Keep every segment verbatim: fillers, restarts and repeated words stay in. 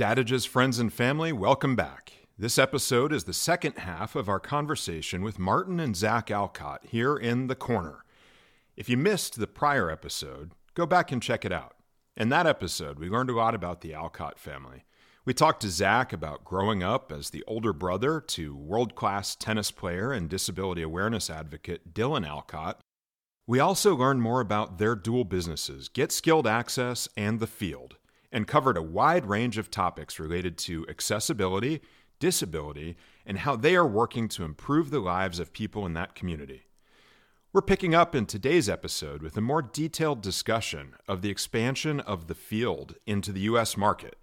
Dadages friends and family, welcome back. This episode is the second half of our conversation with Martin and Zach Alcott here in The Corner. If you missed the prior episode, go back and check it out. In that episode, we learned a lot about the Alcott family. We talked to Zach about growing up as the older brother to world-class tennis player and disability awareness advocate Dylan Alcott. We also learned more about their dual businesses, Get Skilled Access and The Field, and covered a wide range of topics related to accessibility, disability, and how they are working to improve the lives of people in that community. We're picking up in today's episode with a more detailed discussion of the expansion of The Field into the U S market,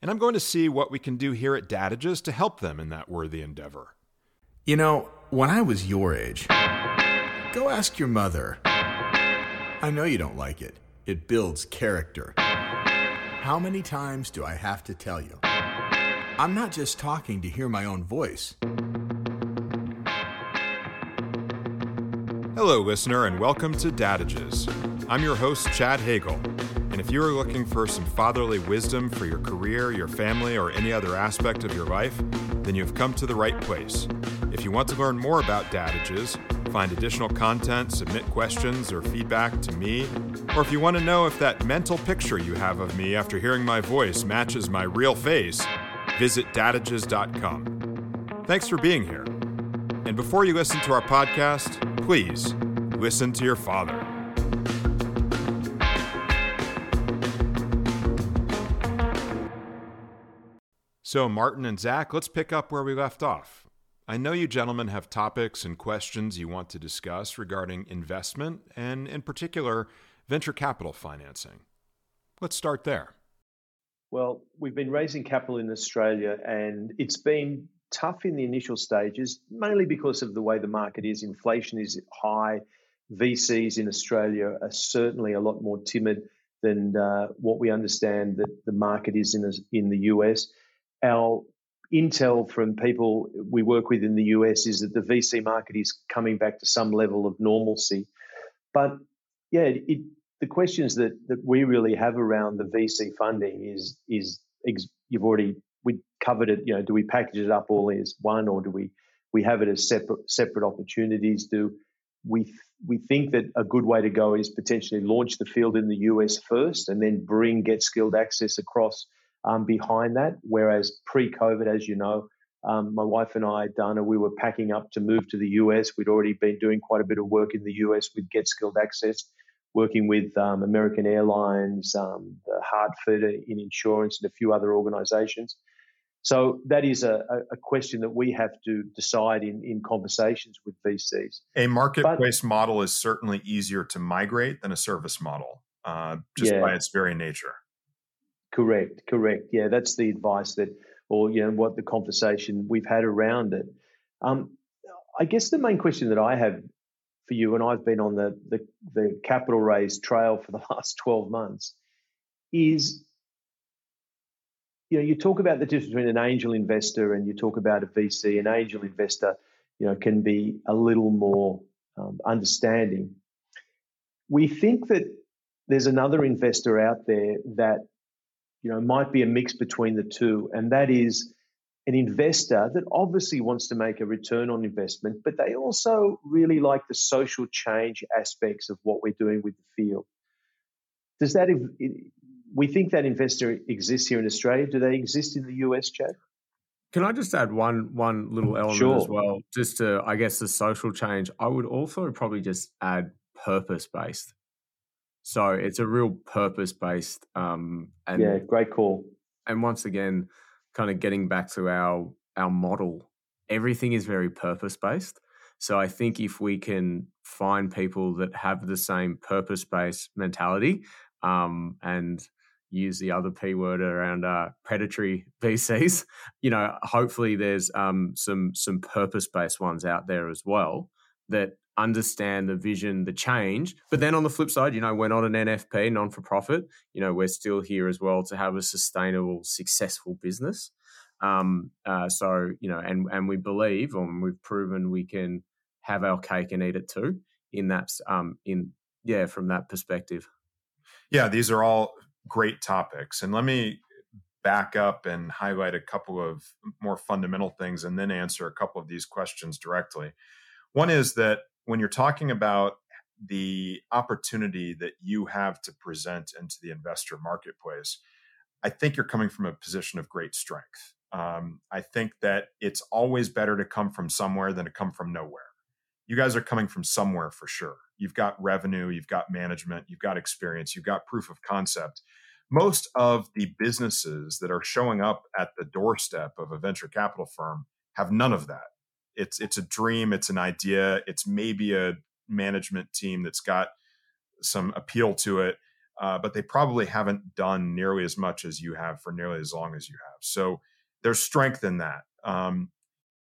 and I'm going to see what we can do here at Dadages to help them in that worthy endeavor. You know, when I was your age, go ask your mother. I know you don't like it. It builds character. How many times do I have to tell you? I'm not just talking to hear my own voice. Hello, listener, and welcome to Dadages. I'm your host, Chad Hagel. And if you are looking for some fatherly wisdom for your career, your family, or any other aspect of your life, then you've come to the right place. If you want to learn more about Dadages, find additional content, submit questions or feedback to me, or if you want to know if that mental picture you have of me after hearing my voice matches my real face, visit dadages dot com. Thanks for being here. And before you listen to our podcast, please listen to your father. So, Martin and Zach, let's pick up where we left off. I know you gentlemen have topics and questions you want to discuss regarding investment and, in particular, venture capital financing. Let's start there. Well, we've been raising capital in Australia, and it's been tough in the initial stages, mainly because of the way the market is. Inflation is high. V Cs in Australia are certainly a lot more timid than uh, what we understand that the market is in, in the U S. Our intel from people we work with in the U S is that the V C market is coming back to some level of normalcy. But, yeah, it, the questions that, that we really have around the V C funding is, is you've already we covered it, you know, do we package it up all as one, or do we, we have it as separate separate opportunities? Do we we think that a good way to go is potentially launch The Field in the U S first and then bring Get Skilled Access across Um, behind that, whereas pre-COVID, as you know, um, my wife and I, Dana, we were packing up to move to the U S. We'd already been doing quite a bit of work in the U S with Get Skilled Access, working with um, American Airlines, um, Hartford in insurance, and a few other organizations. So that is a, a question that we have to decide in, in conversations with V Cs. A marketplace but, model is certainly easier to migrate than a service model, uh, just yeah. by its very nature. Correct, correct. Yeah, that's the advice that, or, you know, what the conversation we've had around it. Um, I guess the main question that I have for you, and I've been on the, the, the capital raise trail for the last twelve months, is, you know, you talk about the difference between an angel investor and you talk about a V C. An angel investor, you know, can be a little more um, understanding. We think that there's another investor out there that, you know, might be a mix between the two. And that is an investor that obviously wants to make a return on investment, but they also really like the social change aspects of what we're doing with The Field. Does that, we think that investor exists here in Australia. Do they exist in the U S, Chad? Can I just add one one little element sure. as well? Just to, I guess, the social change. I would also probably just add purpose-based. So it's a real purpose-based, um, and yeah, great call. And once again, kind of getting back to our our model, everything is very purpose-based. So I think if we can find people that have the same purpose-based mentality, um, and use the other P word around uh, predatory V Cs, you know, hopefully there's um, some some purpose-based ones out there as well that understand the vision, the change. But then on the flip side, you know, we're not an N F P, non-for-profit. You know, we're still here as well to have a sustainable, successful business. Um, uh, so, you know, and and we believe, and we've proven we can have our cake and eat it too in that, um, in yeah, from that perspective. Yeah, these are all great topics. And let me back up and highlight a couple of more fundamental things and then answer a couple of these questions directly. One is that when you're talking about the opportunity that you have to present into the investor marketplace, I think you're coming from a position of great strength. Um, I think that it's always better to come from somewhere than to come from nowhere. You guys are coming from somewhere for sure. You've got revenue, you've got management, you've got experience, you've got proof of concept. Most of the businesses that are showing up at the doorstep of a venture capital firm have none of that. It's it's a dream, it's an idea, it's maybe a management team that's got some appeal to it, uh, but they probably haven't done nearly as much as you have for nearly as long as you have. So there's strength in that. Um,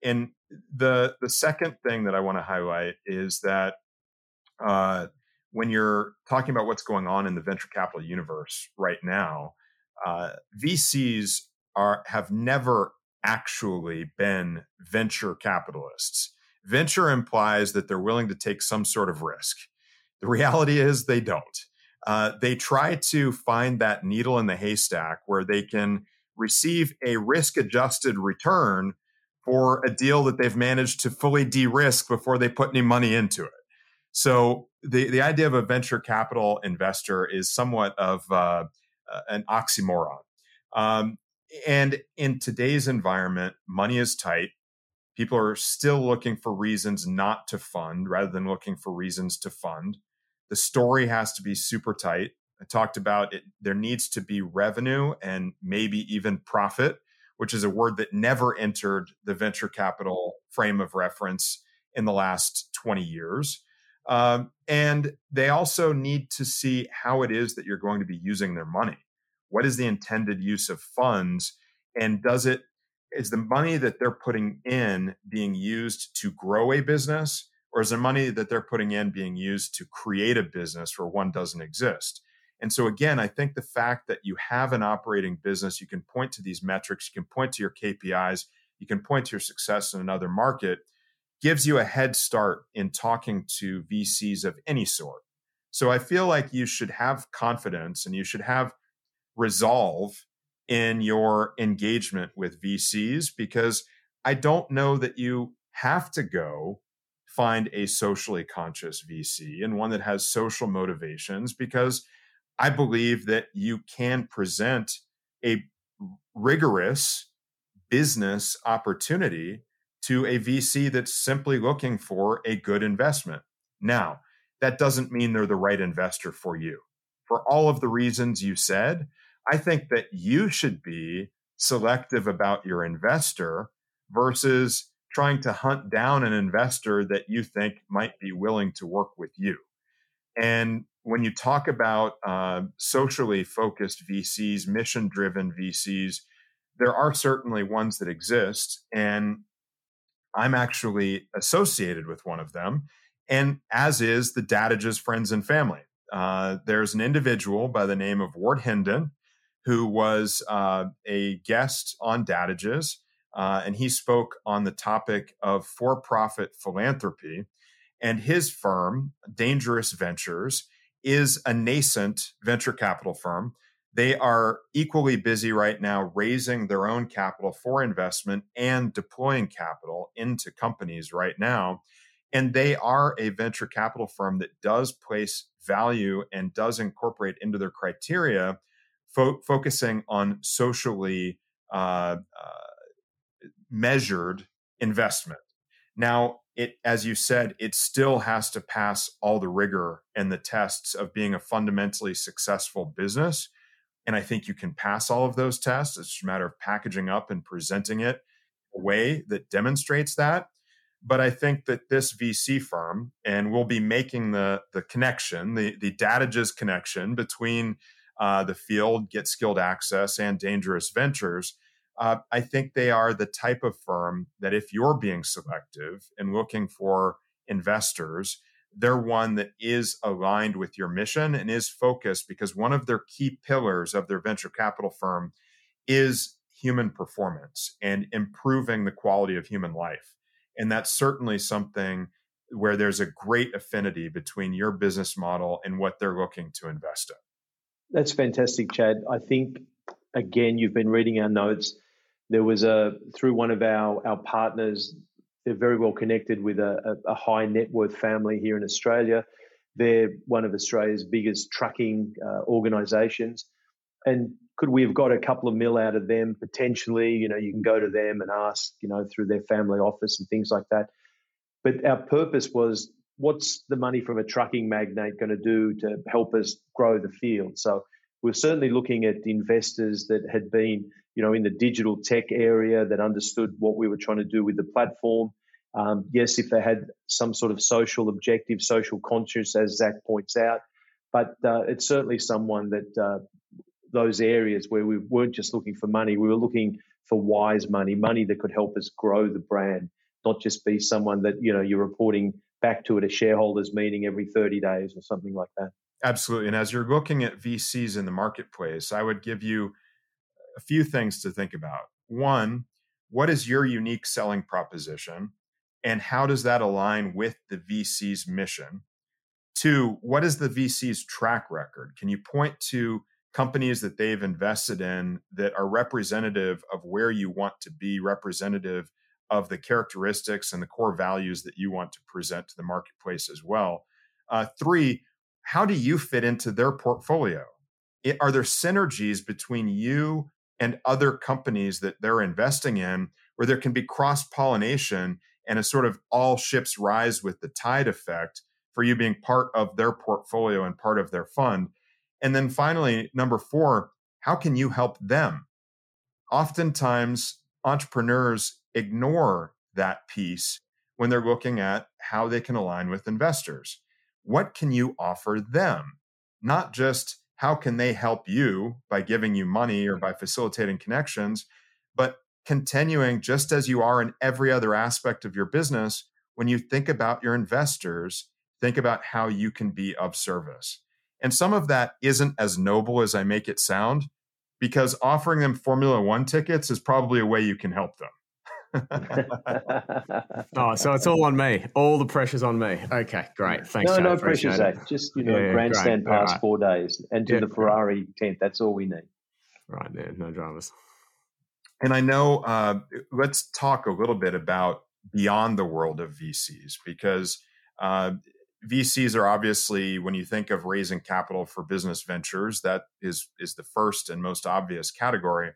and the the second thing that I want to highlight is that uh, when you're talking about what's going on in the venture capital universe right now, uh, V Cs are have never actually been venture capitalists. Venture implies that they're willing to take some sort of risk. The reality is they don't. Uh, they try to find that needle in the haystack where they can receive a risk-adjusted return for a deal that they've managed to fully de-risk before they put any money into it. So the, the idea of a venture capital investor is somewhat of uh, an oxymoron. Um, and in today's environment, money is tight. People are still looking for reasons not to fund rather than looking for reasons to fund. The story has to be super tight. I talked about it. There needs to be revenue and maybe even profit, which is a word that never entered the venture capital frame of reference in the last twenty years. Um, and they also need to see how it is that you're going to be using their money. What is the intended use of funds? And does it Is the money that they're putting in being used to grow a business, or is the money that they're putting in being used to create a business where one doesn't exist? And so again, I think the fact that you have an operating business, you can point to these metrics, you can point to your K P Is, you can point to your success in another market, gives you a head start in talking to V Cs of any sort. So I feel like you should have confidence and you should have resolve in your engagement with V Cs, because I don't know that you have to go find a socially conscious V C and one that has social motivations, because I believe that you can present a rigorous business opportunity to a V C that's simply looking for a good investment. Now, that doesn't mean they're the right investor for you. For all of the reasons you said, I think that you should be selective about your investor versus trying to hunt down an investor that you think might be willing to work with you. And when you talk about uh, socially focused V Cs, mission-driven V Cs, there are certainly ones that exist. And I'm actually associated with one of them, and as is the Dadages friends and family. Uh, there's an individual by the name of Ward Hendon, who was uh, a guest on Dadages, uh, and he spoke on the topic of for-profit philanthropy. And his firm, Dangerous Ventures, is a nascent venture capital firm. They are equally busy right now raising their own capital for investment and deploying capital into companies right now. And they are a venture capital firm that does place value and does incorporate into their criteria Fo- focusing on socially uh, uh, measured investment. Now, it, as you said, it still has to pass all the rigor and the tests of being a fundamentally successful business. And I think you can pass all of those tests. It's just a matter of packaging up and presenting it in a way that demonstrates that. But I think that this V C firm, and we'll be making the, the connection, the, the Dadages connection between Uh, the Field, Get Skilled Access, and Dangerous Ventures, uh, I think they are the type of firm that if you're being selective and looking for investors, they're one that is aligned with your mission and is focused, because one of their key pillars of their venture capital firm is human performance and improving the quality of human life. And that's certainly something where there's a great affinity between your business model and what they're looking to invest in. That's fantastic, Chad. I think again, you've been reading our notes. There was a, through one of our, our partners, they're very well connected with a, a high net worth family here in Australia. They're one of Australia's biggest trucking uh, organisations. And could we have got a couple of mil out of them potentially? You know, you can go to them and ask, you know, through their family office and things like that. But our purpose was, what's the money from a trucking magnate going to do to help us grow the field? So we're certainly looking at investors that had been, you know, in the digital tech area, that understood what we were trying to do with the platform. Um, yes, if they had some sort of social objective, social conscience, as Zach points out, but uh, it's certainly someone that uh, those areas where we weren't just looking for money, we were looking for wise money, money that could help us grow the brand, not just be someone that, you know, you're reporting back to at a shareholders meeting every thirty days or something like that. Absolutely. And as you're looking at V Cs in the marketplace, I would give you a few things to think about. One, what is your unique selling proposition and how does that align with the V C's mission? Two, what is the V C's track record? Can you point to companies that they've invested in that are representative of where you want to be, representative of the characteristics and the core values that you want to present to the marketplace as well? Uh, three, how do you fit into their portfolio? It, are there synergies between you and other companies that they're investing in where there can be cross-pollination and a sort of all ships rise with the tide effect for you being part of their portfolio and part of their fund? And then finally, number four, how can you help them? Oftentimes, entrepreneurs ignore that piece when they're looking at how they can align with investors. What can you offer them? Not just how can they help you by giving you money or by facilitating connections, but continuing just as you are in every other aspect of your business. When you think about your investors, think about how you can be of service. And some of that isn't as noble as I make it sound, because offering them Formula One tickets is probably a way you can help them. Oh, so it's all on me. All the pressure's on me. Okay, great. Thanks. No, Joe. No pressure, Zach. Just, you know, yeah, grandstand pass right. four days and to yeah. the Ferrari tent. That's all we need. Right there, no dramas. And I know, uh, let's talk a little bit about beyond the world of V Cs, because uh, V Cs are obviously, when you think of raising capital for business ventures, that is is the first and most obvious category.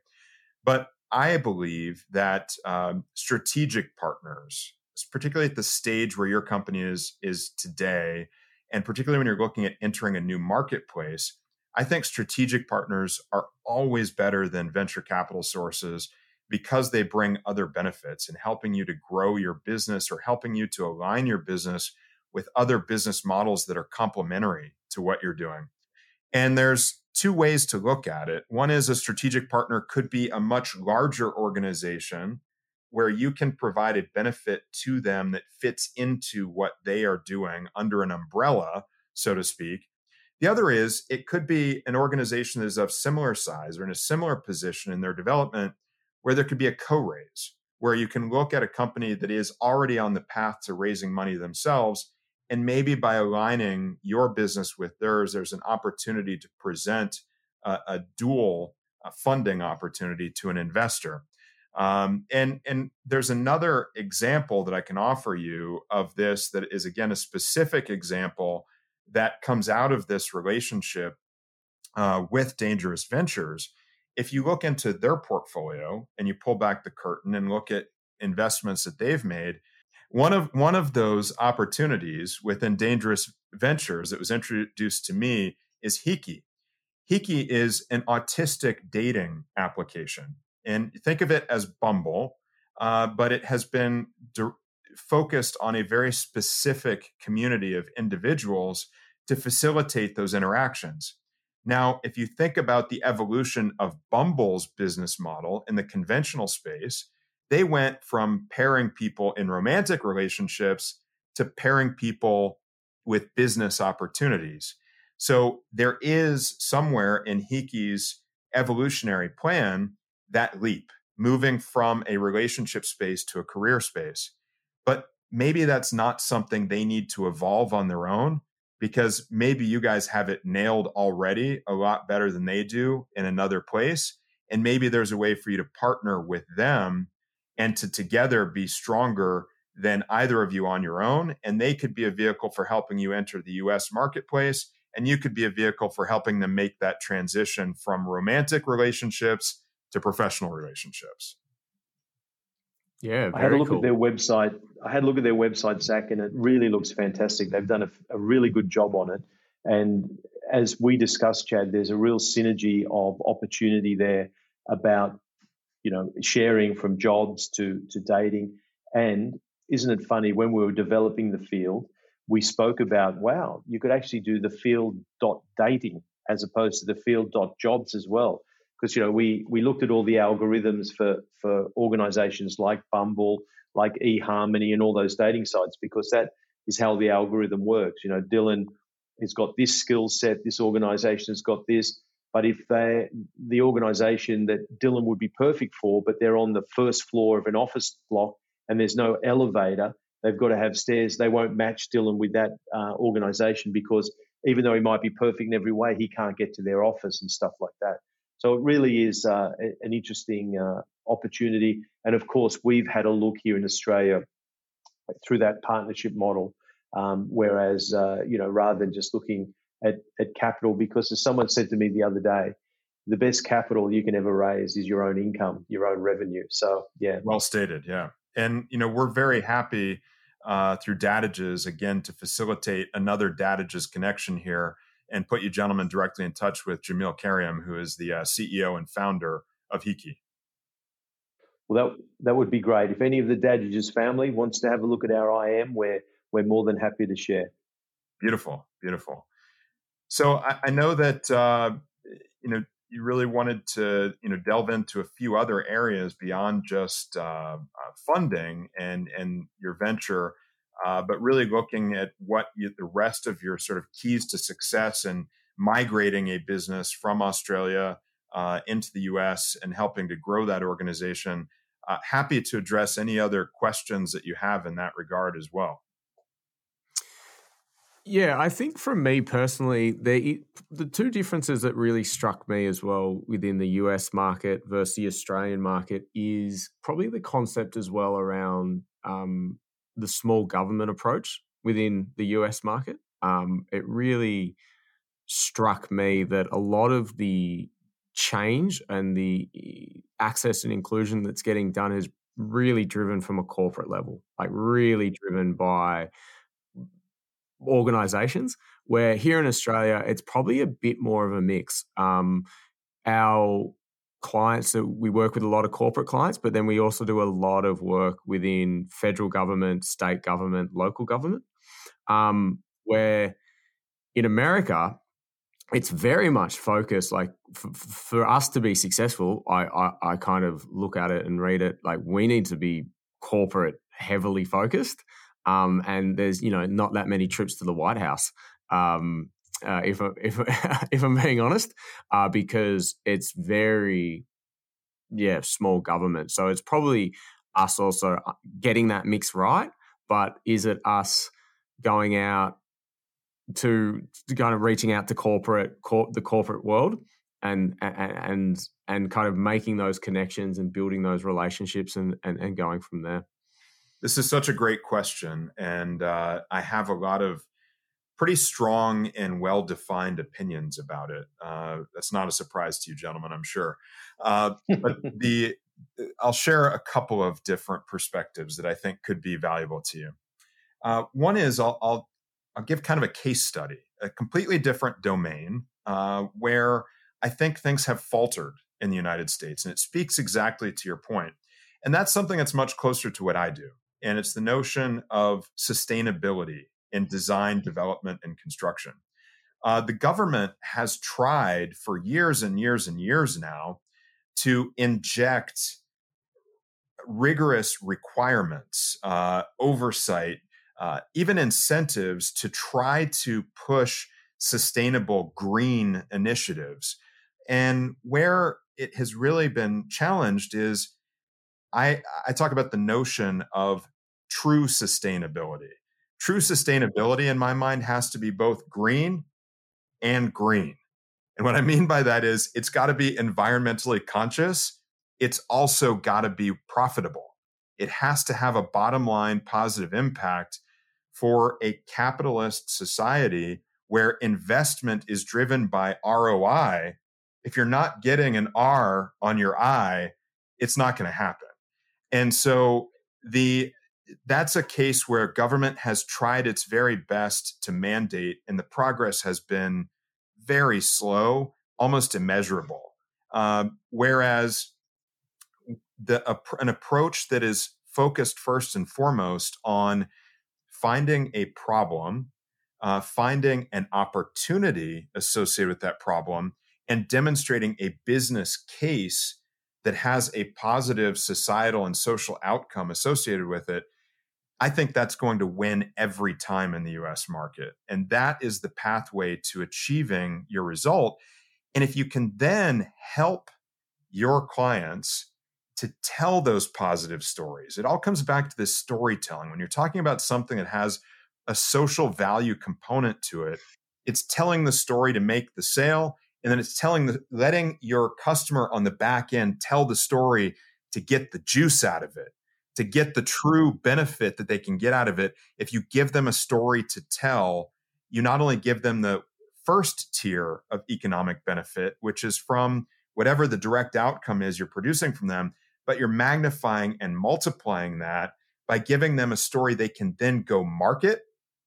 But I believe that um, strategic partners, particularly at the stage where your company is, is today, and particularly when you're looking at entering a new marketplace, I think strategic partners are always better than venture capital sources because they bring other benefits in helping you to grow your business or helping you to align your business with other business models that are complementary to what you're doing. And there's two ways to look at it. One is a strategic partner could be a much larger organization where you can provide a benefit to them that fits into what they are doing under an umbrella, so to speak. The other is it could be an organization that is of similar size or in a similar position in their development where there could be a co-raise, where you can look at a company that is already on the path to raising money themselves. And maybe by aligning your business with theirs, there's an opportunity to present a, a dual funding opportunity to an investor. Um, and, and there's another example that I can offer you of this that is, again, a specific example that comes out of this relationship uh, with Dangerous Ventures. If you look into their portfolio and you pull back the curtain and look at investments that they've made, One of one of those opportunities within Dangerous Ventures that was introduced to me is HIKI. HIKI is an autistic dating application. And think of it as Bumble, uh, but it has been de- focused on a very specific community of individuals to facilitate those interactions. Now, if you think about the evolution of Bumble's business model in the conventional space, they went from pairing people in romantic relationships to pairing people with business opportunities. So there is somewhere in HIKI's evolutionary plan that leap, moving from a relationship space to a career space. But maybe that's not something they need to evolve on their own, because maybe you guys have it nailed already a lot better than they do in another place. And maybe there's a way for you to partner with them and to together be stronger than either of you on your own. And they could be a vehicle for helping you enter the U S marketplace. And you could be a vehicle for helping them make that transition from romantic relationships to professional relationships. Yeah, very I had a look cool. at their website. I had a look at their website, Zach, and it really looks fantastic. They've done a, a really good job on it. And as we discussed, Chad, there's a real synergy of opportunity there about, you know, sharing from jobs to, to dating. And isn't it funny, when we were developing the field, we spoke about, wow, you could actually do the field dot dating as opposed to the field dot jobs as well. Because, you know, we we looked at all the algorithms for, for organizations like Bumble, like eHarmony and all those dating sites, because that is how the algorithm works. You know, Dylan has got this skill set, this organization has got this. But if they the organization that Dylan would be perfect for, but they're on the first floor of an office block and there's no elevator, they've got to have stairs. They won't match Dylan with that uh, organization because even though he might be perfect in every way, he can't get to their office and stuff like that. So it really is uh, an interesting uh, opportunity. And of course, we've had a look here in Australia through that partnership model, um, whereas, uh, you know, rather than just looking at, at capital, because as someone said to me the other day, the best capital you can ever raise is your own income, your own revenue. So, yeah. Well stated, yeah. And, you know, we're very happy uh, through Dadages, again, to facilitate another Dadages connection here and put you gentlemen directly in touch with Jamil Kariam, who is the uh, C E O and founder of HIKI. Well, that that would be great. If any of the Dadages family wants to have a look at our I M, we're, we're more than happy to share. Beautiful, beautiful. So I, I know that, uh, you know, you really wanted to, you know, delve into a few other areas beyond just uh, uh, funding and, and your venture, uh, but really looking at what you, the rest of your sort of keys to success and migrating a business from Australia uh, into the U S and helping to grow that organization. Uh, happy to address any other questions that you have in that regard as well. Yeah, I think for me personally, the the two differences that really struck me as well within the U S market versus the Australian market is probably the concept as well around um, the small government approach within the U S market. Um, it really struck me that a lot of the change and the access and inclusion that's getting done is really driven from a corporate level, like really driven by organizations, where here in Australia, it's probably a bit more of a mix. Um, our clients, we work with a lot of corporate clients, but then we also do a lot of work within federal government, state government, local government, um, where in America, it's very much focused, like f- for us to be successful, I, I, I kind of look at it and read it, like we need to be corporate heavily focused. Um, and there's, you know, not that many trips to the White House, um, uh, if if if I'm being honest, uh, because it's very, yeah, small government. So it's probably us also getting that mix right. But is it us going out to, to kind of reaching out to corporate cor- the corporate world and and and kind of making those connections and building those relationships and and, and going from there? This is such a great question, and uh, I have a lot of pretty strong and well-defined opinions about it. Uh, that's not a surprise to you, gentlemen, I'm sure. Uh, but the I'll share a couple of different perspectives that I think could be valuable to you. Uh, one is I'll, I'll I'll give kind of a case study, a completely different domain uh, where I think things have faltered in the United States, and it speaks exactly to your point. And that's something that's much closer to what I do. And it's the notion of sustainability in design, development, and construction. Uh, the government has tried for years and years and years now to inject rigorous requirements, uh, oversight, uh, even incentives to try to push sustainable green initiatives. And where it has really been challenged is I, I talk about the notion of true sustainability. True sustainability, in my mind, has to be both green and green. And what I mean by that is it's got to be environmentally conscious. It's also got to be profitable. It has to have a bottom line positive impact for a capitalist society where investment is driven by R O I. If you're not getting an R on your I, it's not going to happen. And so the that's a case where government has tried its very best to mandate, and the progress has been very slow, almost immeasurable. Um, whereas the a, an approach that is focused first and foremost on finding a problem, uh, finding an opportunity associated with that problem, and demonstrating a business case that has a positive societal and social outcome associated with it, I think that's going to win every time in the U S market. And that is the pathway to achieving your result. And if you can then help your clients to tell those positive stories, it all comes back to this storytelling. When you're talking about something that has a social value component to it, it's telling the story to make the sale. And then it's telling, the, letting your customer on the back end tell the story to get the juice out of it, to get the true benefit that they can get out of it. If you give them a story to tell, you not only give them the first tier of economic benefit, which is from whatever the direct outcome is you're producing from them, but you're magnifying and multiplying that by giving them a story they can then go market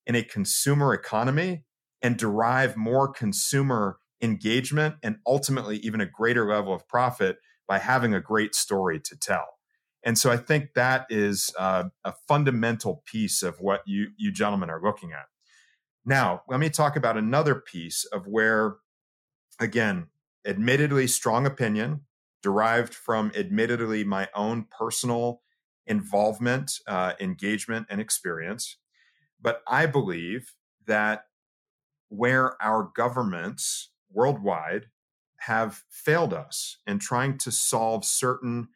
in a consumer economy and derive more consumer engagement and ultimately even a greater level of profit by having a great story to tell. And so I think that is uh, a fundamental piece of what you, you gentlemen are looking at. Now, let me talk about another piece of where, again, admittedly strong opinion derived from admittedly my own personal involvement, uh, engagement, and experience. But I believe that where our governments worldwide have failed us in trying to solve certain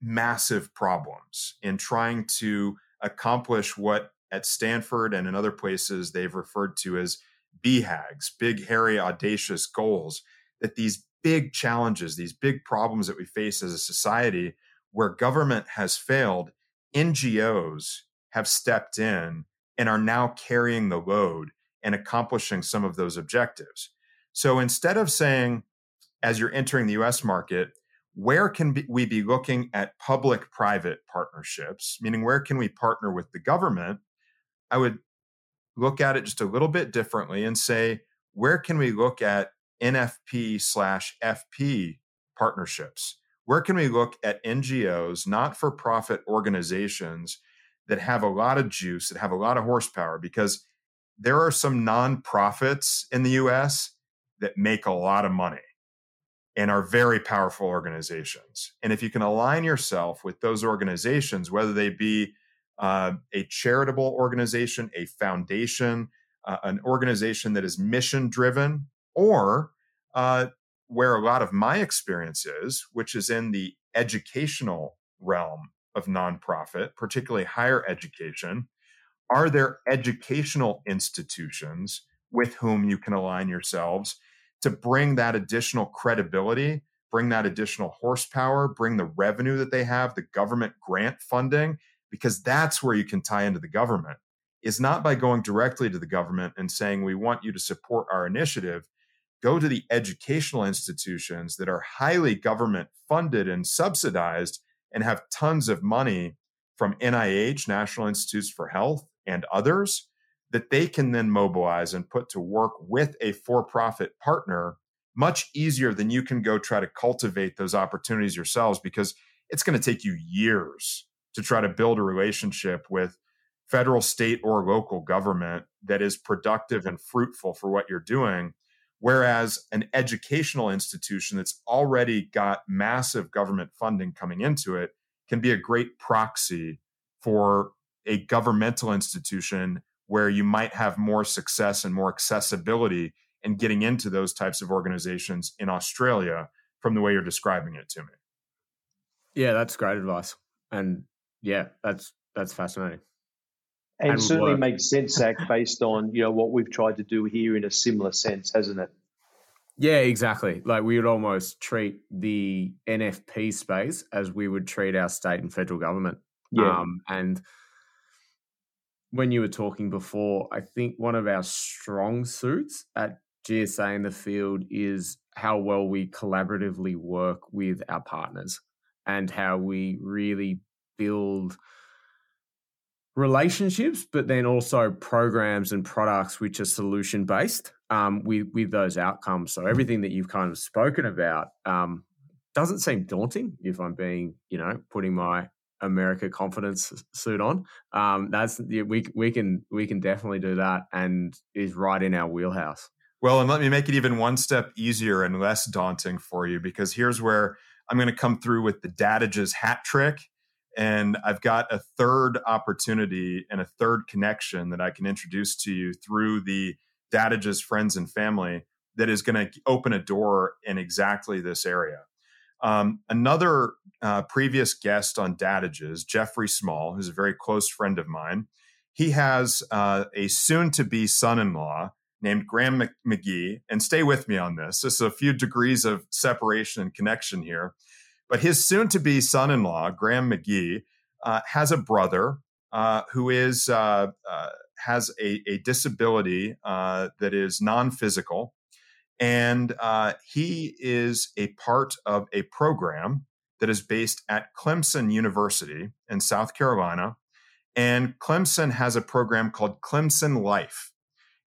massive problems, in trying to accomplish what at Stanford and in other places they've referred to as B HAGs, big, hairy, audacious goals, that these big challenges, these big problems that we face as a society where government has failed, N G Os have stepped in and are now carrying the load and accomplishing some of those objectives. So instead of saying, as you're entering the U S market, where can we be looking at public-private partnerships, meaning where can we partner with the government, I would look at it just a little bit differently and say, where can we look at N F P slash F P partnerships? Where can we look at N G Os, not-for-profit organizations that have a lot of juice, that have a lot of horsepower? Because there are some nonprofits in the U S that make a lot of money and are very powerful organizations. And if you can align yourself with those organizations, whether they be uh, a charitable organization, a foundation, uh, an organization that is mission-driven, or uh, where a lot of my experience is, which is in the educational realm of nonprofit, particularly higher education, are there educational institutions with whom you can align yourselves to bring that additional credibility, bring that additional horsepower, bring the revenue that they have, the government grant funding, because that's where you can tie into the government. It's not by going directly to the government and saying, we want you to support our initiative. Go to the educational institutions that are highly government funded and subsidized and have tons of money from N I H, National Institutes for Health, and others, that they can then mobilize and put to work with a for-profit partner much easier than you can go try to cultivate those opportunities yourselves, because it's going to take you years to try to build a relationship with federal, state, or local government that is productive and fruitful for what you're doing. Whereas an educational institution that's already got massive government funding coming into it can be a great proxy for a governmental institution where you might have more success and more accessibility in getting into those types of organizations in Australia from the way you're describing it to me. Yeah, that's great advice. And yeah, that's that's fascinating. And, and it certainly work. makes sense, Zach, based on you know what we've tried to do here in a similar sense, hasn't it? Yeah, exactly. Like we would almost treat the N F P space as we would treat our state and federal government. Yeah. Um, and when you were talking before, I think one of our strong suits at G S A in the field is how well we collaboratively work with our partners and how we really build relationships, but then also programs and products which are solution-based um, with, with those outcomes. So everything that you've kind of spoken about um, doesn't seem daunting if I'm being, you know, putting my America confidence suit on. Um, that's we we can we can definitely do that and is right in our wheelhouse. Well, and let me make it even one step easier and less daunting for you, because here's where I'm going to come through with the Dadages hat trick. And I've got a third opportunity and a third connection that I can introduce to you through the Dadages friends and family that is going to open a door in exactly this area. Um, another uh, previous guest on Dadages, Jeffrey Small, who's a very close friend of mine, he has uh, a soon-to-be son-in-law named Graham McGee. And stay with me on this. This is a few degrees of separation and connection here. But his soon-to-be son-in-law, Graham McGee, uh, has a brother uh, who is uh, uh, has a, a disability uh, that is non-physical, and uh, he is a part of a program that is based at Clemson University in South Carolina. And Clemson has a program called Clemson Life.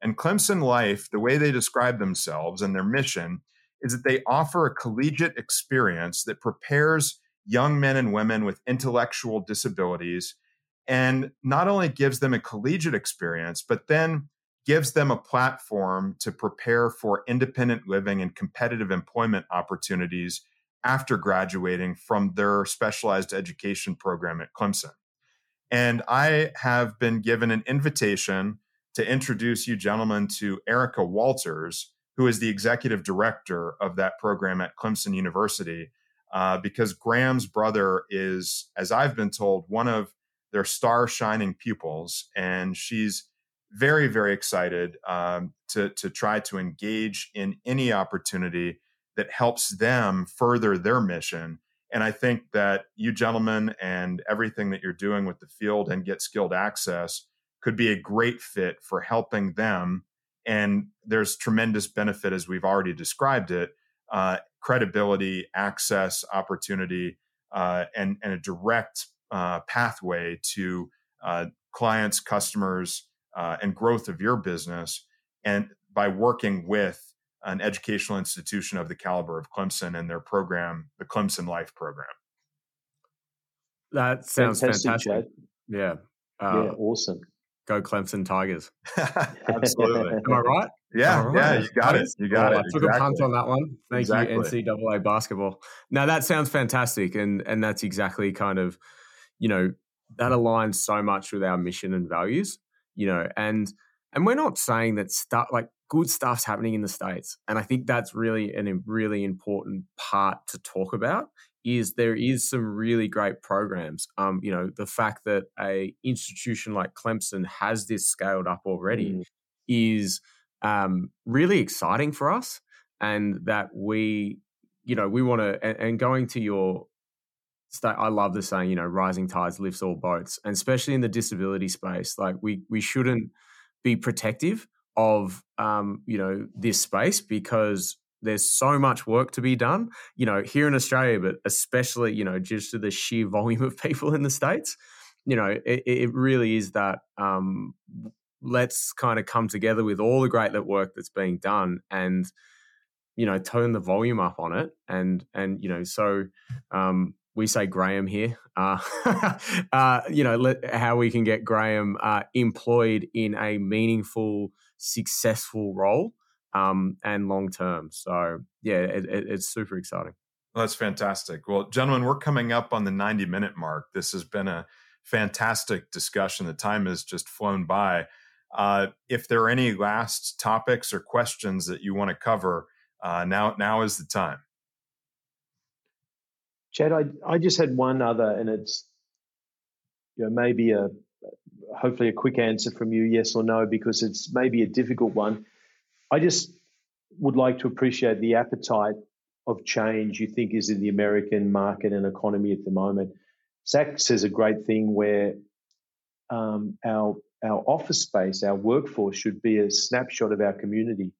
And Clemson Life, the way they describe themselves and their mission is that they offer a collegiate experience that prepares young men and women with intellectual disabilities and not only gives them a collegiate experience, but then gives them a platform to prepare for independent living and competitive employment opportunities after graduating from their specialized education program at Clemson. And I have been given an invitation to introduce you gentlemen to Erica Walters, who is the executive director of that program at Clemson University, uh, because Graham's brother is, as I've been told, one of their star shining pupils. And she's very, very excited um, to, to try to engage in any opportunity that helps them further their mission. And I think that you gentlemen and everything that you're doing with the field and Get Skilled Access could be a great fit for helping them. And there's tremendous benefit, as we've already described it, uh, credibility, access, opportunity, uh, and, and a direct uh, pathway to uh, clients, customers, uh, and growth of your business, and by working with an educational institution of the caliber of Clemson and their program, the Clemson Life program. That sounds fantastic. fantastic. Yeah. Uh, yeah, awesome. Go Clemson Tigers. Absolutely. Am I right? Yeah, right. yeah, you got it. You got oh, it. I took exactly. a punt on that one. Thank exactly. you, N C double A basketball. Now, that sounds fantastic, and and that's exactly kind of, you know, that aligns so much with our mission and values, you know, and and we're not saying that stuff like good stuff's happening in the States, and I think that's really an, a really important part to talk about. Is there is some really great programs. Um, you know, the fact that a institution like Clemson has this scaled up already mm. is um, really exciting for us, and that we, you know, we want to, and, and going to your state, I love the saying, you know, rising tides lifts all boats, and especially in the disability space, like we we shouldn't be protective of, um, you know, this space because there's so much work to be done, you know, here in Australia, but especially, you know, just to the sheer volume of people in the States, you know, it, it really is that um, let's kind of come together with all the great that work that's being done and, you know, turn the volume up on it. And, and, you know, so um, we say Graham here, uh, uh, you know, let, how we can get Graham uh, employed in a meaningful, successful role. Um, and long-term. So yeah, it, it, it's super exciting. Well, that's fantastic. Well, gentlemen, we're coming up on the ninety minute mark. This has been a fantastic discussion. The time has just flown by. Uh, if there are any last topics or questions that you want to cover, uh, now, now is the time. Chad, I, I just had one other, and it's, you know, maybe a, hopefully a quick answer from you, yes or no, because it's maybe a difficult one. I just would like to appreciate the appetite of change you think is in the American market and economy at the moment. Zach says a great thing where um, our our office space, our workforce should be a snapshot of our community.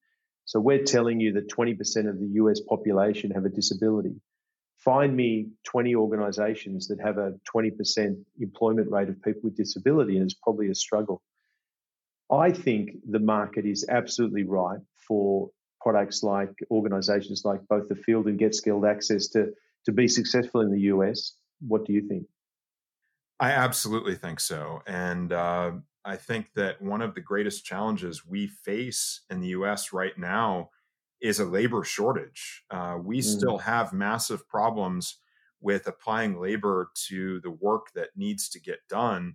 So we're telling you that twenty percent of the U S population have a disability. Find me twenty organizations that have a twenty percent employment rate of people with disability, and it's probably a struggle. I think the market is absolutely ripe for products like organizations like both The Field and Get Skilled Access to, to be successful in the U S. What do you think? I absolutely think so. And uh, I think that one of the greatest challenges we face in the U S right now is a labor shortage. Uh, we mm. still have massive problems with applying labor to the work that needs to get done.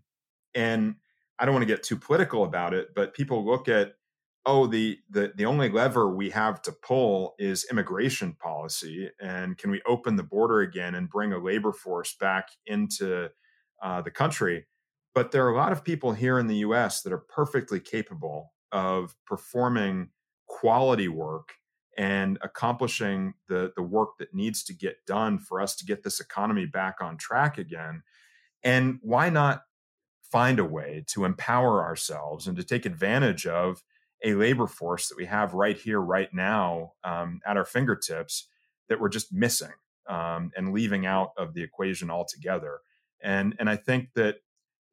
And I don't want to get too political about it, but people look at, oh, the, the the only lever we have to pull is immigration policy. And can we open the border again and bring a labor force back into uh, the country? But there are a lot of people here in the U S that are perfectly capable of performing quality work and accomplishing the, the work that needs to get done for us to get this economy back on track again. And why not find a way to empower ourselves and to take advantage of a labor force that we have right here, right now, um, at our fingertips that we're just missing um, and leaving out of the equation altogether. And and I think that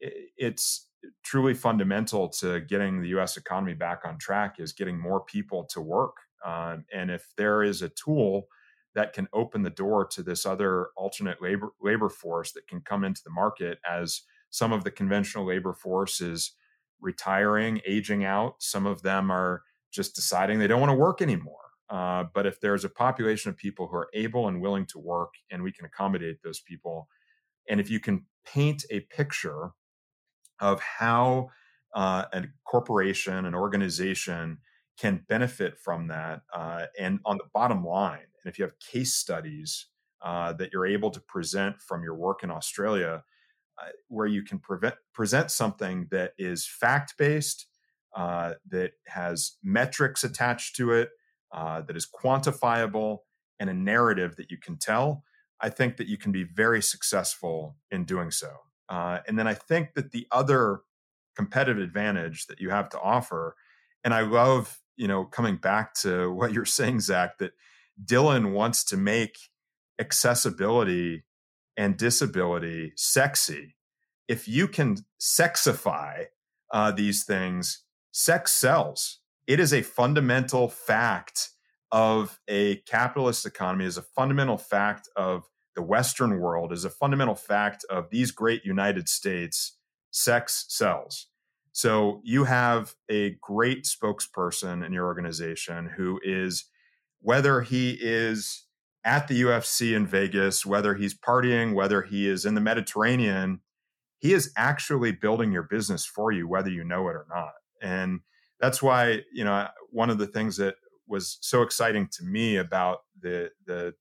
it's truly fundamental to getting the U S economy back on track is getting more people to work. Um, and if there is a tool that can open the door to this other alternate labor labor force that can come into the market as some of the conventional labor force is retiring, aging out. Some of them are just deciding they don't want to work anymore. Uh, but if there's a population of people who are able and willing to work, and we can accommodate those people, and if you can paint a picture of how uh, a corporation, an organization can benefit from that, uh, and on the bottom line, and if you have case studies uh, that you're able to present from your work in Australia, Uh, where you can prevent, present something that is fact-based, uh, that has metrics attached to it, uh, that is quantifiable, and a narrative that you can tell, I think that you can be very successful in doing so. Uh, and then I think that the other competitive advantage that you have to offer, and I love, you know, coming back to what you're saying, Zach, that Dylan wants to make accessibility and disability sexy. If you can sexify uh, these things, sex sells. It is a fundamental fact of a capitalist economy, is a fundamental fact of the Western world, is a fundamental fact of these great United States. Sex sells. So you have a great spokesperson in your organization who is, whether he is at the U F C in Vegas, whether he's partying, whether he is in the Mediterranean, he is actually building your business for you, whether you know it or not. And that's why, you know, one of the things that was so exciting to me about the the,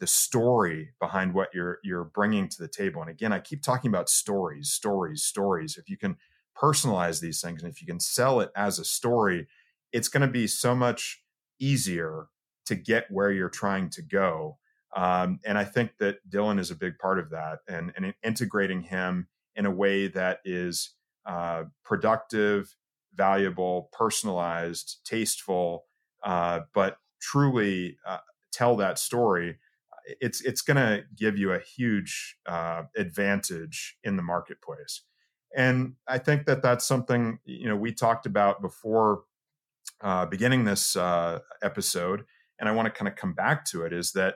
the story behind what you're you're bringing to the table. And again, I keep talking about stories, stories, stories. If you can personalize these things and if you can sell it as a story, it's going to be so much easier to get where you're trying to go. Um, and I think that Dylan is a big part of that, and, and integrating him in a way that is uh, productive, valuable, personalized, tasteful, uh, but truly uh, tell that story. It's, it's going to give you a huge uh, advantage in the marketplace. And I think that that's something, you know, we talked about before uh, beginning this uh, episode. And I want to kind of come back to it, is that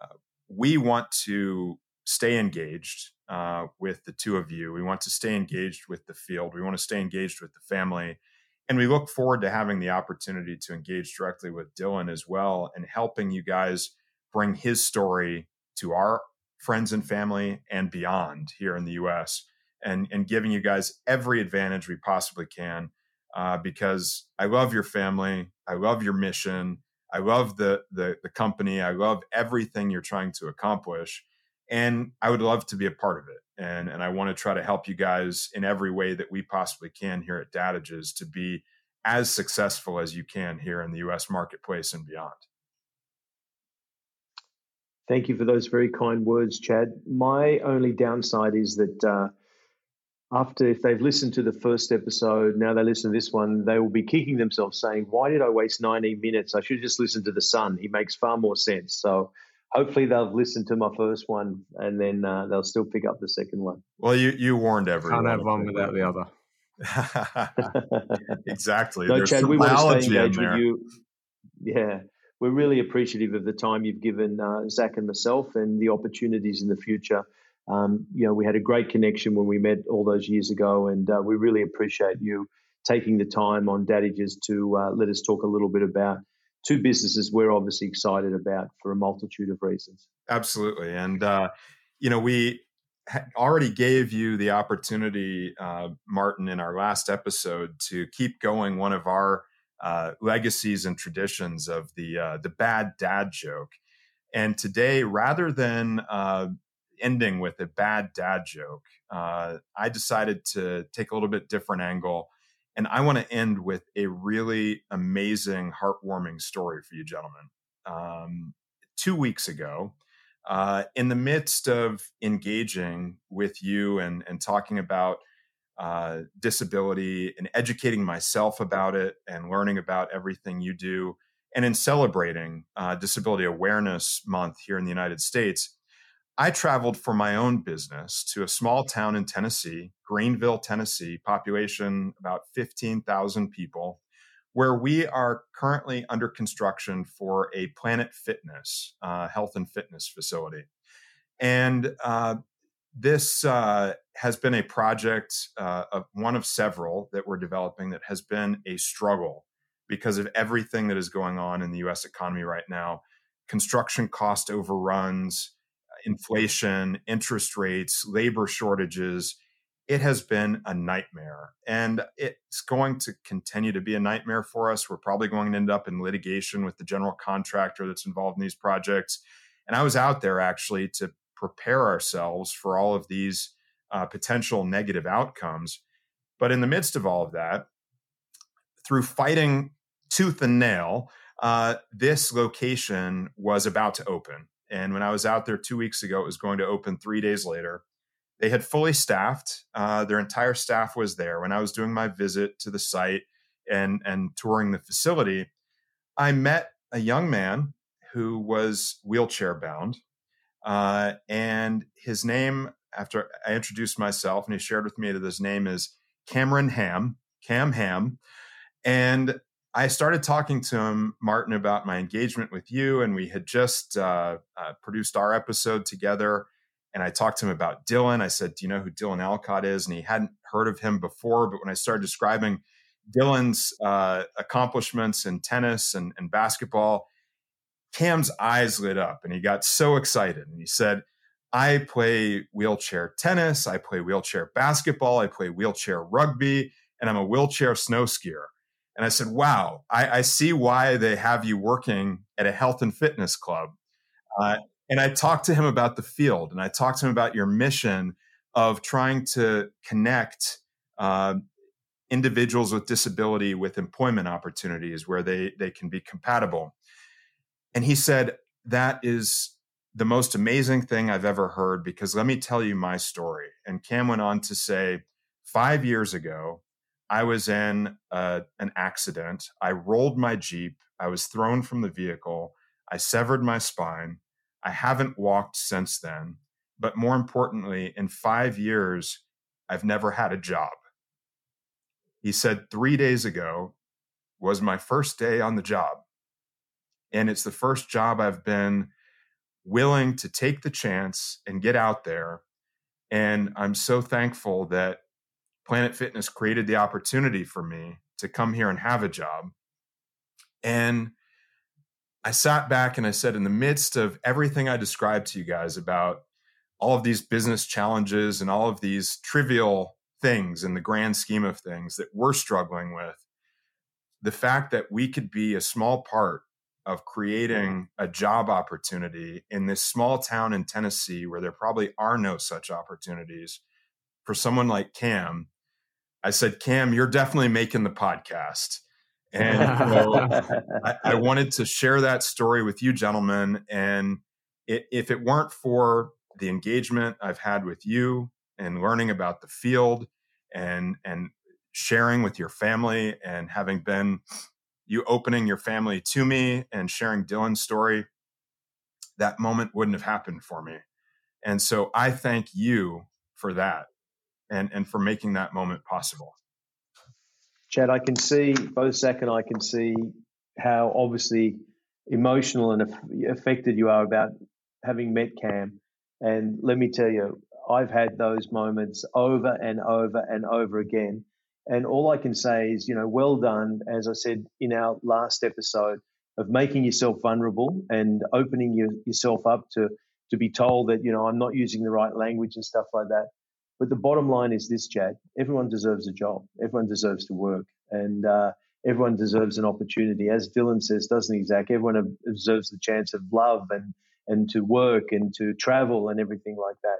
uh, we want to stay engaged uh, with the two of you. We want to stay engaged with The Field. We want to stay engaged with the family. And we look forward to having the opportunity to engage directly with Dylan as well and helping you guys bring his story to our friends and family and beyond here in the U S, and, and giving you guys every advantage we possibly can, uh, because I love your family. I love your mission. I love the, the the company. I love everything you're trying to accomplish, and I would love to be a part of it. And and I want to try to help you guys in every way that we possibly can here at Dadages to be as successful as you can here in the U S marketplace and beyond. Thank you for those very kind words, Chad. My only downside is that uh, after, if they've listened to the first episode, now they listen to this one, they will be kicking themselves saying, why did I waste ninety minutes? I should just listen to the son. He makes far more sense. So hopefully they'll listen to my first one and then uh, they'll still pick up the second one. Well, you, you warned everyone. Can't have one without the other. Exactly. No, there's Chad, we want to stay engaged with you. Yeah, we're really appreciative of the time you've given uh, Zach and myself, and the opportunities in the future. Um, you know, we had a great connection when we met all those years ago, and uh, we really appreciate you taking the time on Dadages to uh, let us talk a little bit about two businesses we're obviously excited about for a multitude of reasons. Absolutely, and uh, you know we. already gave you the opportunity, uh, Martin, in our last episode to keep going one of our uh, legacies and traditions of the uh, the bad dad joke. And today, rather than uh, ending with a bad dad joke, uh, I decided to take a little bit different angle. And I want to end with a really amazing, heartwarming story for you gentlemen. Um, two weeks ago, Uh, in the midst of engaging with you and, and talking about uh, disability and educating myself about it and learning about everything you do, and in celebrating uh, Disability Awareness Month here in the United States, I traveled for my own business to a small town in Tennessee, Greenville, Tennessee, population about fifteen thousand people, where we are currently under construction for a Planet Fitness, uh, health and fitness facility. And uh, this uh, has been a project, uh, of one of several that we're developing, that has been a struggle because of everything that is going on in the U S economy right now. Construction cost overruns, inflation, interest rates, labor shortages. It has been a nightmare, and it's going to continue to be a nightmare for us. We're probably going to end up in litigation with the general contractor that's involved in these projects. And I was out there actually to prepare ourselves for all of these uh, potential negative outcomes. But in the midst of all of that, through fighting tooth and nail, uh, this location was about to open. And when I was out there two weeks ago, it was going to open three days later. They had fully staffed. Uh, their entire staff was there. When I was doing my visit to the site and, and touring the facility, I met a young man who was wheelchair bound. Uh, and his name, after I introduced myself, and he shared with me that his name is Cameron Hamm, Cam Hamm. And I started talking to him, Martin, about my engagement with you. And we had just uh, uh, produced our episode together. And I talked to him about Dylan. I said, do you know who Dylan Alcott is? And he hadn't heard of him before. But when I started describing Dylan's uh, accomplishments in tennis and, and basketball, Cam's eyes lit up and he got so excited. And he said, I play wheelchair tennis. I play wheelchair basketball. I play wheelchair rugby. And I'm a wheelchair snow skier. And I said, wow, I, I see why they have you working at a health and fitness club. Uh, And I talked to him about the field, and I talked to him about your mission of trying to connect uh, individuals with disability with employment opportunities where they, they can be compatible. And he said, that is the most amazing thing I've ever heard, because let me tell you my story. And Cam went on to say, five years ago, I was in uh, an accident. I rolled my Jeep. I was thrown from the vehicle. I severed my spine. I haven't walked since then, but more importantly, in five years, I've never had a job. He said, three days ago was my first day on the job. And it's the first job I've been willing to take the chance and get out there. And I'm so thankful that Planet Fitness created the opportunity for me to come here and have a job. And I sat back and I said, in the midst of everything I described to you guys about all of these business challenges and all of these trivial things in the grand scheme of things that we're struggling with, the fact that we could be a small part of creating a job opportunity in this small town in Tennessee where there probably are no such opportunities for someone like Cam, I said, Cam, you're definitely making the podcast. And you know, I, I wanted to share that story with you gentlemen. And it, if it weren't for the engagement I've had with you and learning about the field and and sharing with your family and having been you opening your family to me and sharing Dylan's story, that moment wouldn't have happened for me. And so I thank you for that and, and for making that moment possible. Chad, I can see, both Zach and I can see how obviously emotional and aff- affected you are about having met Cam. And let me tell you, I've had those moments over and over and over again. And all I can say is, you know, well done, as I said in our last episode, of making yourself vulnerable and opening your, yourself up to, to be told that, you know, I'm not using the right language and stuff like that. But the bottom line is this, Chad, everyone deserves a job. Everyone deserves to work. And uh, everyone deserves an opportunity. As Dylan says, doesn't he, Zach? Everyone deserves the chance of love and, and to work and to travel and everything like that.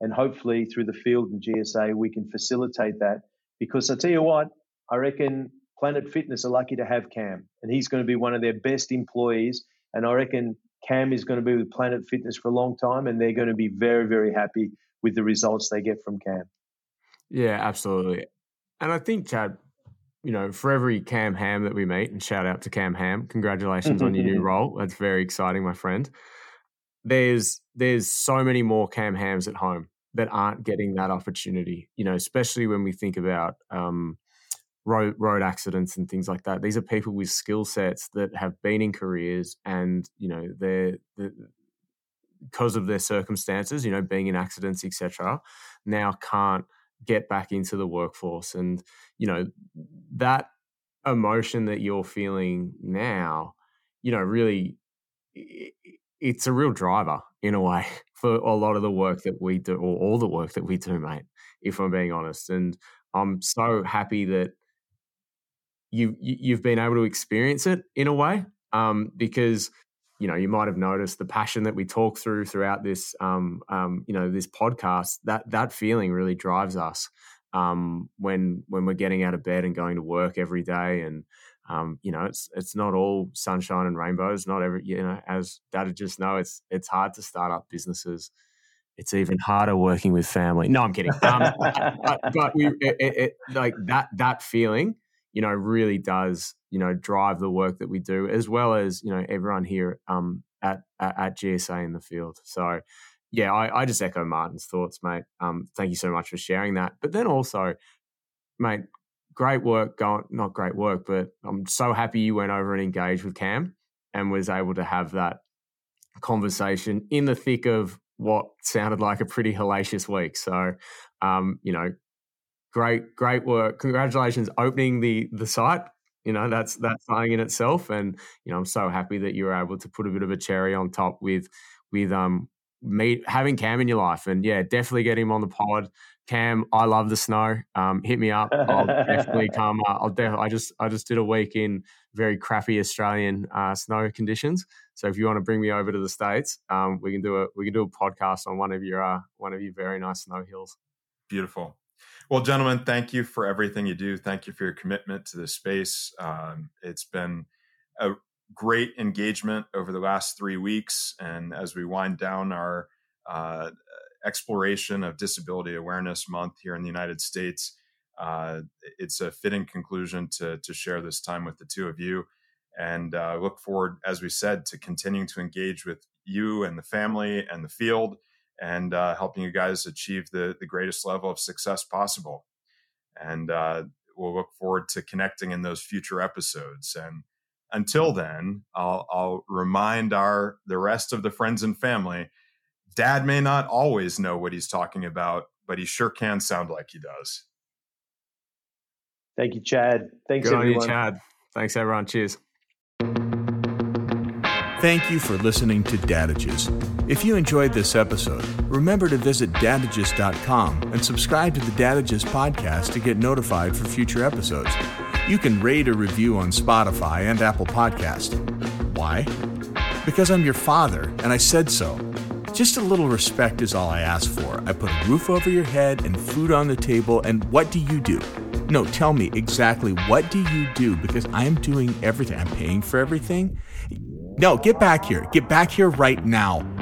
And hopefully through the field and G S A, we can facilitate that. Because I tell you what, I reckon Planet Fitness are lucky to have Cam. And he's going to be one of their best employees. And I reckon Cam is going to be with Planet Fitness for a long time. And they're going to be very, very happy with the results they get from Cam. Yeah, absolutely. And I think, Chad, you know, for every Cam Hamm that we meet, and shout out to Cam Hamm, congratulations on your new role. That's very exciting, my friend. There's there's so many more Cam Hamms at home that aren't getting that opportunity, you know, especially when we think about um, road, road accidents and things like that. These are people with skill sets that have been in careers and, you know, they're, they're because of their circumstances, you know, being in accidents, et cetera, now can't get back into the workforce. And, you know, that emotion that you're feeling now, you know, really, it's a real driver in a way for a lot of the work that we do, or all the work that we do, mate, if I'm being honest. And I'm so happy that you, you've been able to experience it in a way, um, because you know, you might have noticed the passion that we talk through throughout this, um, um, you know, this podcast. That that feeling really drives us um, when when we're getting out of bed and going to work every day. And um, you know, it's it's not all sunshine and rainbows. Not every, you know, as Dadages know, it's it's hard to start up businesses. It's even harder working with family. No, I'm kidding. Um, but, but we it, it, like that that feeling, you know, really does, you know, drive the work that we do, as well as, you know, everyone here um, at, at at G S A in the field. So, yeah, I, I just echo Martin's thoughts, mate. Um, thank you so much for sharing that. But then also, mate, great work going, not great work, but I'm so happy you went over and engaged with Cam and was able to have that conversation in the thick of what sounded like a pretty hellacious week. So, um, you know, Great, great work. Congratulations opening the the site. You know, that's that's something in itself. And, you know, I'm so happy that you were able to put a bit of a cherry on top with with um me having Cam in your life. And yeah, definitely get him on the pod. Cam, I love the snow. Um, hit me up. I'll definitely come. Uh, I'll def- I just I just did a week in very crappy Australian uh, snow conditions. So if you want to bring me over to the States, um, we can do a we can do a podcast on one of your uh, one of your very nice snow hills. Beautiful. Well, gentlemen, thank you for everything you do. Thank you for your commitment to this space. Um, it's been a great engagement over the last three weeks. And as we wind down our uh, exploration of Disability Awareness Month here in the United States, uh, it's a fitting conclusion to, to share this time with the two of you. And uh, look forward, as we said, to continuing to engage with you and the family and the field, and uh, helping you guys achieve the, the greatest level of success possible. And uh, we'll look forward to connecting in those future episodes. And until then, I'll, I'll remind our the rest of the friends and family, Dad may not always know what he's talking about, but he sure can sound like he does. Thank you, Chad. Thanks, Good everyone. On you, Chad. Thanks, everyone. Cheers. Thank you for listening to Dadages. If you enjoyed this episode, remember to visit dadages dot com and subscribe to the Dadages podcast to get notified for future episodes. You can rate or review on Spotify and Apple Podcasts. Why? Because I'm your father, and I said so. Just a little respect is all I ask for. I put a roof over your head and food on the table, and what do you do? no, tell me exactly what do you do, because I am doing everything. I'm paying for everything. No, get back here. Get back here right now.